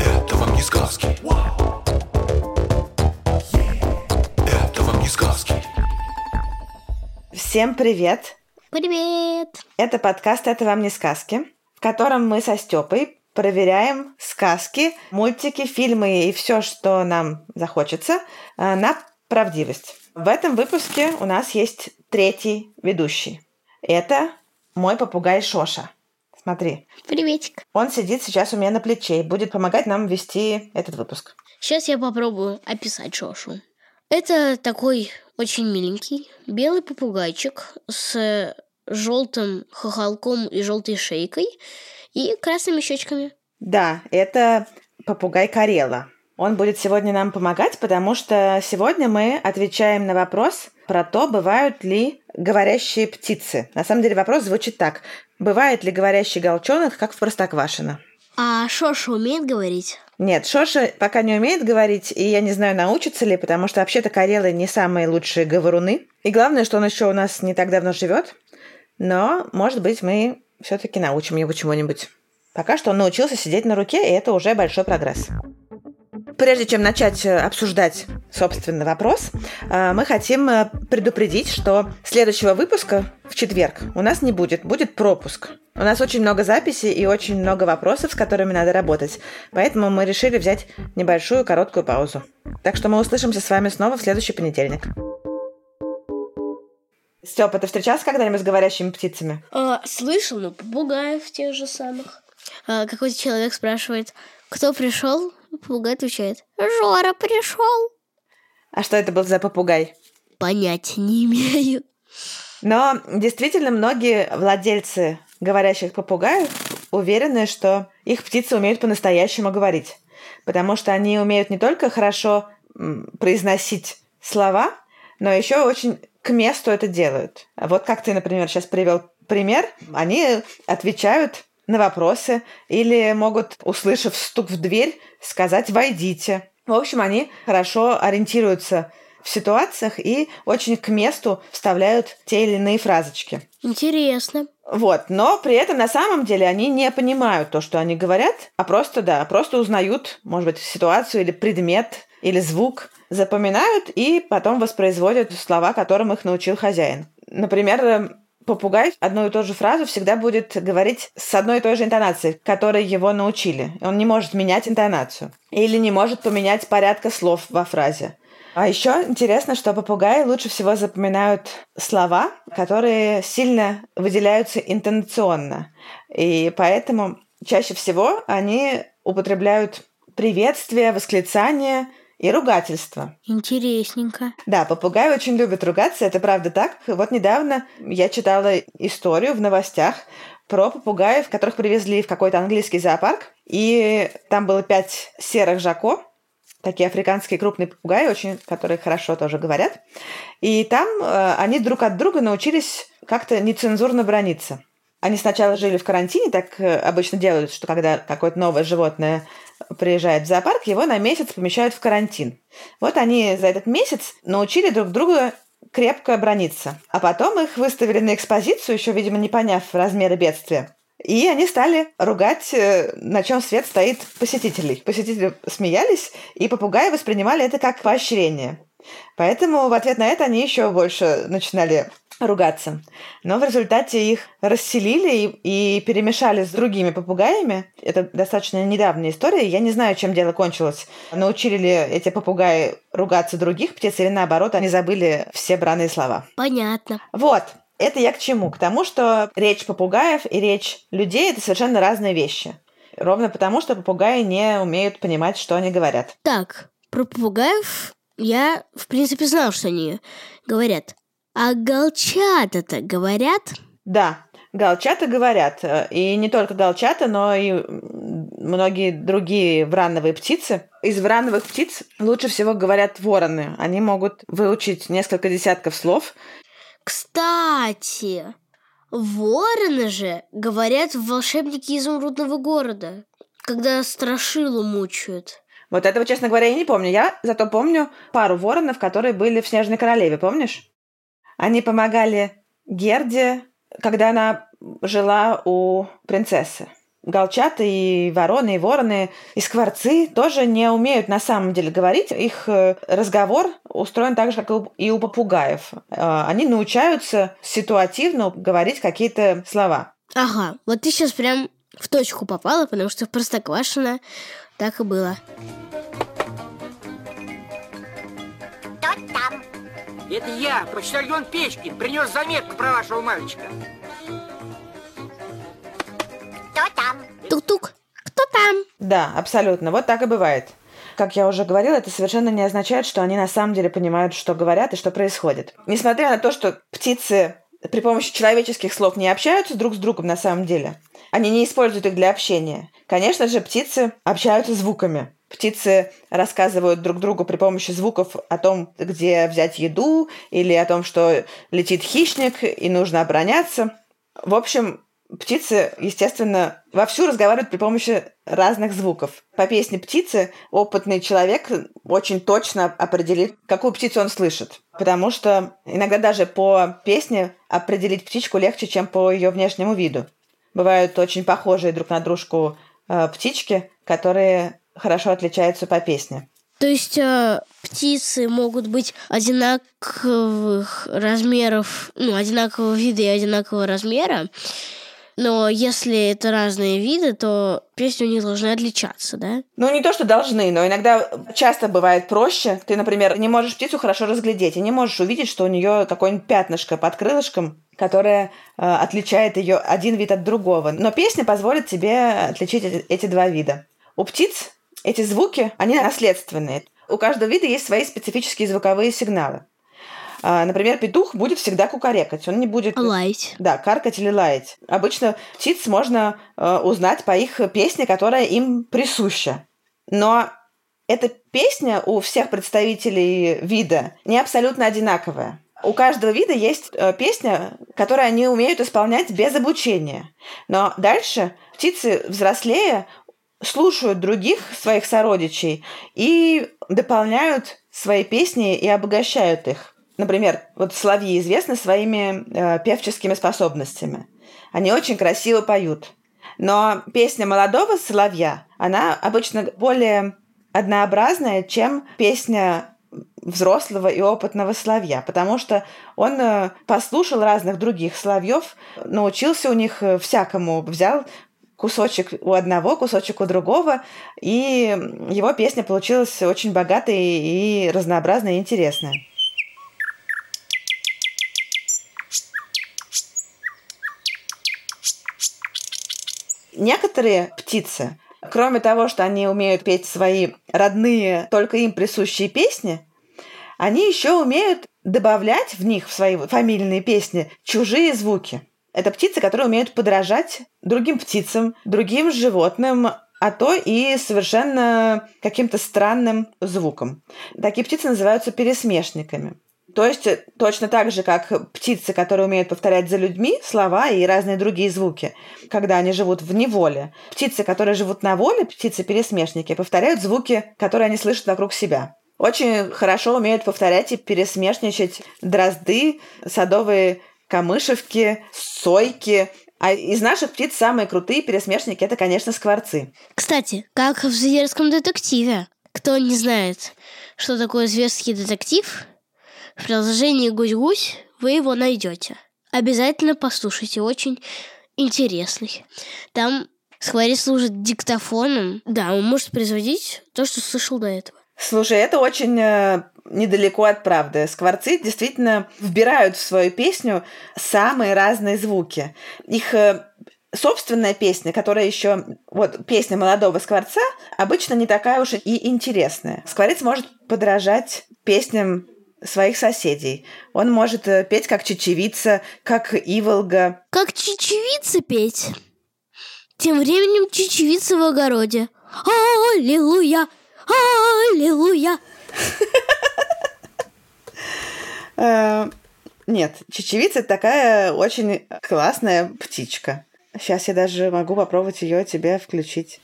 Это вам не сказки. Это вам не сказки. Всем привет! Привет! Это подкаст «Это вам не сказки», в котором мы со Стёпой проверяем сказки, мультики, фильмы и все, что нам захочется, на правдивость. В этом выпуске у нас есть третий ведущий. Это мой попугай Шоша. Смотри. Приветик. Он сидит сейчас у меня на плече и будет помогать нам вести этот выпуск. Сейчас я попробую описать Шошу. Это такой очень миленький белый попугайчик с желтым хохолком и желтой шейкой и красными щечками. Да, это попугай Карела. Он будет сегодня нам помогать, потому что сегодня мы отвечаем на вопрос про то, бывают ли говорящие птицы. На самом деле вопрос звучит так. Бывает ли говорящий галчонок, как в Простоквашино? А Шоша умеет говорить? Нет, Шоша пока не умеет говорить, и я не знаю, научится ли, потому что вообще-то карелы не самые лучшие говоруны. И главное, что он еще у нас не так давно живет, но, может быть, мы все-таки научим его чему-нибудь. Пока что он научился сидеть на руке, и это уже большой прогресс. Прежде чем начать обсуждать, собственно, вопрос, мы хотим предупредить, что следующего выпуска в четверг у нас не будет, будет пропуск. У нас очень много записей и очень много вопросов, с которыми надо работать, поэтому мы решили взять небольшую короткую паузу. Так что мы услышимся с вами снова в следующий понедельник. Стёпа, ты встречался когда-нибудь с говорящими птицами? Слышал, но попугаев тех же самых. Какой-то человек спрашивает, кто пришел? Попугай отвечает: «Жора пришел». А что это был за попугай? Понятия не имею. Но действительно многие владельцы говорящих попугаев уверены, что их птицы умеют по-настоящему говорить. Потому что они умеют не только хорошо произносить слова, но еще очень к месту это делают. Вот как ты, например, сейчас привел пример. Они отвечают на вопросы или могут, услышав стук в дверь, сказать «войдите». В общем, они хорошо ориентируются в ситуациях и очень к месту вставляют те или иные фразочки. Интересно. Вот, но при этом на самом деле они не понимают то, что они говорят, а просто, да, просто узнают, может быть, ситуацию или предмет, или звук, запоминают и потом воспроизводят слова, которым их научил хозяин. Например, попугай одну и ту же фразу всегда будет говорить с одной и той же интонацией, которой его научили. Он не может менять интонацию или не может поменять порядка слов во фразе. А еще интересно, что попугаи лучше всего запоминают слова, которые сильно выделяются интонационно. И поэтому чаще всего они употребляют приветствие, восклицание и ругательство. Интересненько. Да, попугаи очень любят ругаться, это правда так. Вот недавно я читала историю в новостях про попугаев, которых привезли в какой-то английский зоопарк. И там было 5 серых жако, такие африканские крупные попугаи, очень, которые хорошо тоже говорят. И там они друг от друга научились как-то нецензурно браниться. Они сначала жили в карантине, так обычно делают, что когда какое-то новое животное приезжает в зоопарк, его на месяц помещают в карантин. Вот они за этот месяц научили друг друга крепко браниться. А потом их выставили на экспозицию, еще, видимо, не поняв размеры бедствия. И они стали ругать, на чем свет стоит, посетителей. Посетители смеялись, и попугаи воспринимали это как поощрение. Поэтому в ответ на это они еще больше начинали ругаться. Но в результате их расселили и перемешали с другими попугаями. Это достаточно недавняя история. Я не знаю, чем дело кончилось. Научили ли эти попугаи ругаться других птиц или наоборот, они забыли все бранные слова. Понятно. Вот. Это я к чему? К тому, что речь попугаев и речь людей – это совершенно разные вещи. Ровно потому, что попугаи не умеют понимать, что они говорят. Так, про попугаев я, в принципе, знал, что они говорят. А галчата-то говорят? Да, галчата говорят. И не только галчата, но и многие другие врановые птицы. Из врановых птиц лучше всего говорят вороны. Они могут выучить несколько десятков слов. Кстати, вороны же говорят в «Волшебнике изумрудного города», когда страшилу мучают. Вот этого, честно говоря, я не помню. Я зато помню пару воронов, которые были в «Снежной королеве», помнишь? Они помогали Герде, когда она жила у принцессы. Голчата и вороны, и скворцы тоже не умеют на самом деле говорить. Их разговор устроен так же, как и у попугаев. Они научаются ситуативно говорить какие-то слова. Ага, вот ты сейчас прям в точку попала, потому что в «Простоквашино» так и было. Кто там? Это я, почтальон Печкин, принес заметку про вашего мальчика. Кто там? Тук-тук, кто там? Да, абсолютно, вот так и бывает. Как я уже говорила, это совершенно не означает, что они на самом деле понимают, что говорят и что происходит. Несмотря на то, что птицы при помощи человеческих слов не общаются друг с другом на самом деле, они не используют их для общения. Конечно же, птицы общаются звуками. Птицы рассказывают друг другу при помощи звуков о том, где взять еду, или о том, что летит хищник и нужно обороняться. В общем, птицы, естественно, вовсю разговаривают при помощи разных звуков. По песне «Птицы» опытный человек очень точно определит, какую птицу он слышит. Потому что иногда даже по песне определить птичку легче, чем по ее внешнему виду. Бывают очень похожие друг на дружку птички, которые хорошо отличаются по песне. То есть птицы могут быть одинаковых размеров, одинакового вида и одинакового размера. Но если это разные виды, то песни у них должны отличаться, да? Не то, что должны, но иногда часто бывает проще. Ты, например, не можешь птицу хорошо разглядеть и не можешь увидеть, что у нее какое-нибудь пятнышко под крылышком, которое отличает ее один вид от другого. Но песня позволит тебе отличить эти два вида. У птиц эти звуки, они наследственные. У каждого вида есть свои специфические звуковые сигналы. Например, петух будет всегда кукарекать. Он не будет лаять. Да, каркать или лаять. Обычно птиц можно узнать по их песне, которая им присуща. Но эта песня у всех представителей вида не абсолютно одинаковая. У каждого вида есть песня, которую они умеют исполнять без обучения. Но дальше птицы, взрослее, слушают других своих сородичей и дополняют свои песни и обогащают их. Например, вот соловьи известны своими певческими способностями. Они очень красиво поют. Но песня молодого соловья, она обычно более однообразная, чем песня взрослого и опытного соловья, потому что он послушал разных других соловьев, научился у них всякому, взял кусочек у одного, кусочек у другого, и его песня получилась очень богатой и разнообразной, и интересной. Некоторые птицы, кроме того, что они умеют петь свои родные, только им присущие песни, они еще умеют добавлять в них, в свои фамильные песни, чужие звуки. Это птицы, которые умеют подражать другим птицам, другим животным, а то и совершенно каким-то странным звукам. Такие птицы называются пересмешниками. То есть точно так же, как птицы, которые умеют повторять за людьми слова и разные другие звуки, когда они живут в неволе. Птицы, которые живут на воле, птицы-пересмешники, повторяют звуки, которые они слышат вокруг себя. Очень хорошо умеют повторять и пересмешничать дрозды, садовые камышевки, сойки. А из наших птиц самые крутые пересмешники – это, конечно, скворцы. Кстати, как в «Зверском детективе». Кто не знает, что такое «Зверский детектив», в приложении «Гусь-гусь» вы его найдете. Обязательно послушайте, очень интересный. Там скворец служит диктофоном. Да, он может производить то, что слышал до этого. Слушай, это очень недалеко от правды. Скворцы действительно вбирают в свою песню самые разные звуки. Их собственная песня, которая еще... Вот песня молодого скворца обычно не такая уж и интересная. Скворец может подражать песням своих соседей. Он может петь как чечевица, как иволга. Как чечевица петь? Тем временем чечевица в огороде. Аллилуйя! Аллилуйя! Нет, чечевица – это такая очень классная птичка. Сейчас я даже могу попробовать ее тебе включить.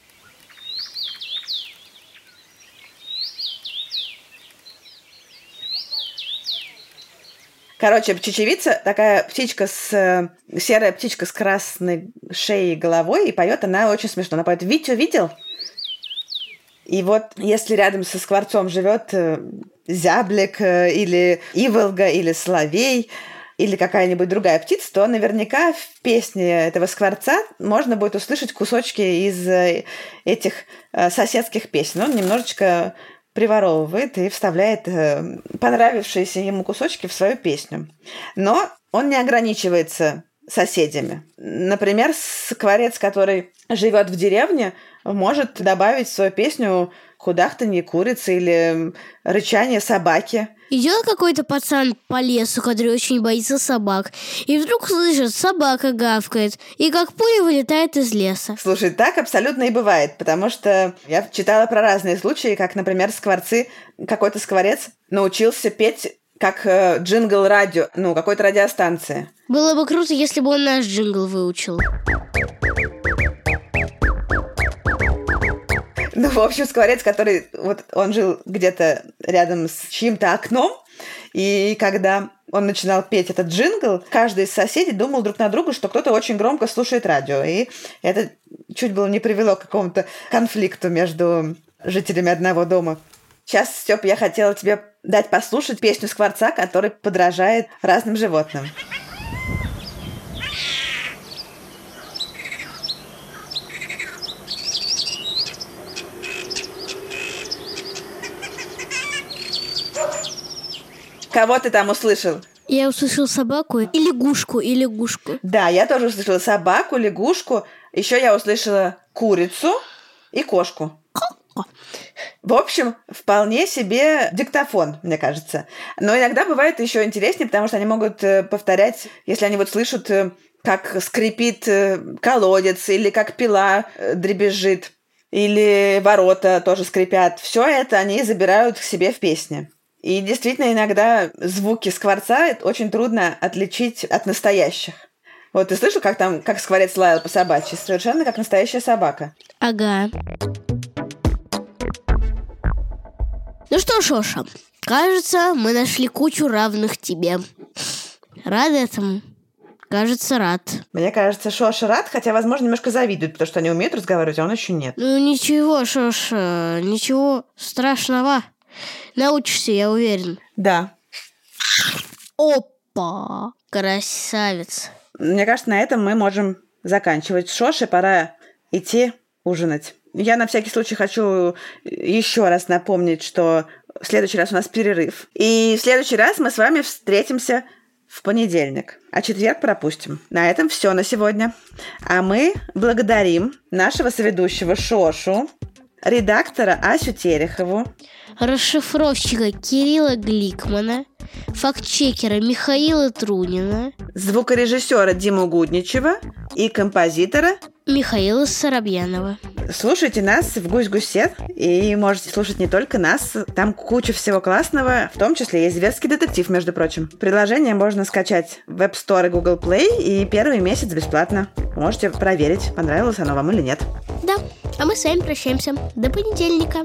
Короче, чечевица – такая птичка с... Серая птичка с красной шеей и головой, и поет она очень смешно. Она поет «Витю видел?». И вот если рядом со скворцом живет зяблик или иволга, или соловей, или какая-нибудь другая птица, то наверняка в песне этого скворца можно будет услышать кусочки из этих соседских песен. Он немножечко приворовывает и вставляет понравившиеся ему кусочки в свою песню. Но он не ограничивается соседями. Например, скворец, который живет в деревне, может добавить в свою песню «Кудахтанье курицы» или «Рычание собаки». Идет какой-то пацан по лесу, который очень боится собак, и вдруг слышит, собака гавкает, и как пуля вылетает из леса. Слушай, так абсолютно и бывает, потому что я читала про разные случаи, как, например, скворцы, какой-то скворец научился петь как джингл радио, какой-то радиостанции. Было бы круто, если бы он наш джингл выучил. В общем, скворец, который... Вот он жил где-то рядом с чьим-то окном, и когда он начинал петь этот джингл, каждый из соседей думал друг на друга, что кто-то очень громко слушает радио. И это чуть было не привело к какому-то конфликту между жителями одного дома. Сейчас, Стёп, я хотела тебе дать послушать песню скворца, который подражает разным животным. Кого ты там услышал? Я услышал собаку и лягушку, Да, я тоже услышала собаку, лягушку. Еще я услышала курицу и кошку. В общем, вполне себе диктофон, мне кажется. Но иногда бывает еще интереснее, потому что они могут повторять, если они вот слышат, как скрипит колодец или как пила дребезжит, или ворота тоже скрипят. Все это они забирают к себе в песни. И действительно, иногда звуки скворца очень трудно отличить от настоящих. Вот ты слышал, как скворец лаял по собачьи? Совершенно как настоящая собака. Ага. Ну что, Шоша, кажется, мы нашли кучу равных тебе. Рад этому? Кажется, рад. Мне кажется, Шоша рад, хотя, возможно, немножко завидует, потому что они умеют разговаривать, а он еще нет. Ну ничего, Шоша, ничего страшного. Научишься, я уверен. Да. Опа! Красавец. Мне кажется, на этом мы можем заканчивать. Шоше, пора идти ужинать. Я на всякий случай хочу еще раз напомнить, что в следующий раз у нас перерыв. И в следующий раз мы с вами встретимся в понедельник. А четверг пропустим. На этом все на сегодня. А мы благодарим нашего соведущего Шошу, редактора Асю Терехову, расшифровщика Кирилла Гликмана, фактчекера Михаила Трунина, звукорежиссера Диму Гудничева и композитора Михаила Сарабьянова. Слушайте нас в «Гусь-гусет», и можете слушать не только нас, там куча всего классного, в том числе и «Зверский детектив», между прочим. Приложение можно скачать в App Store и Google Play, и первый месяц бесплатно. Можете проверить, понравилось оно вам или нет. Да, а мы с вами прощаемся. До понедельника.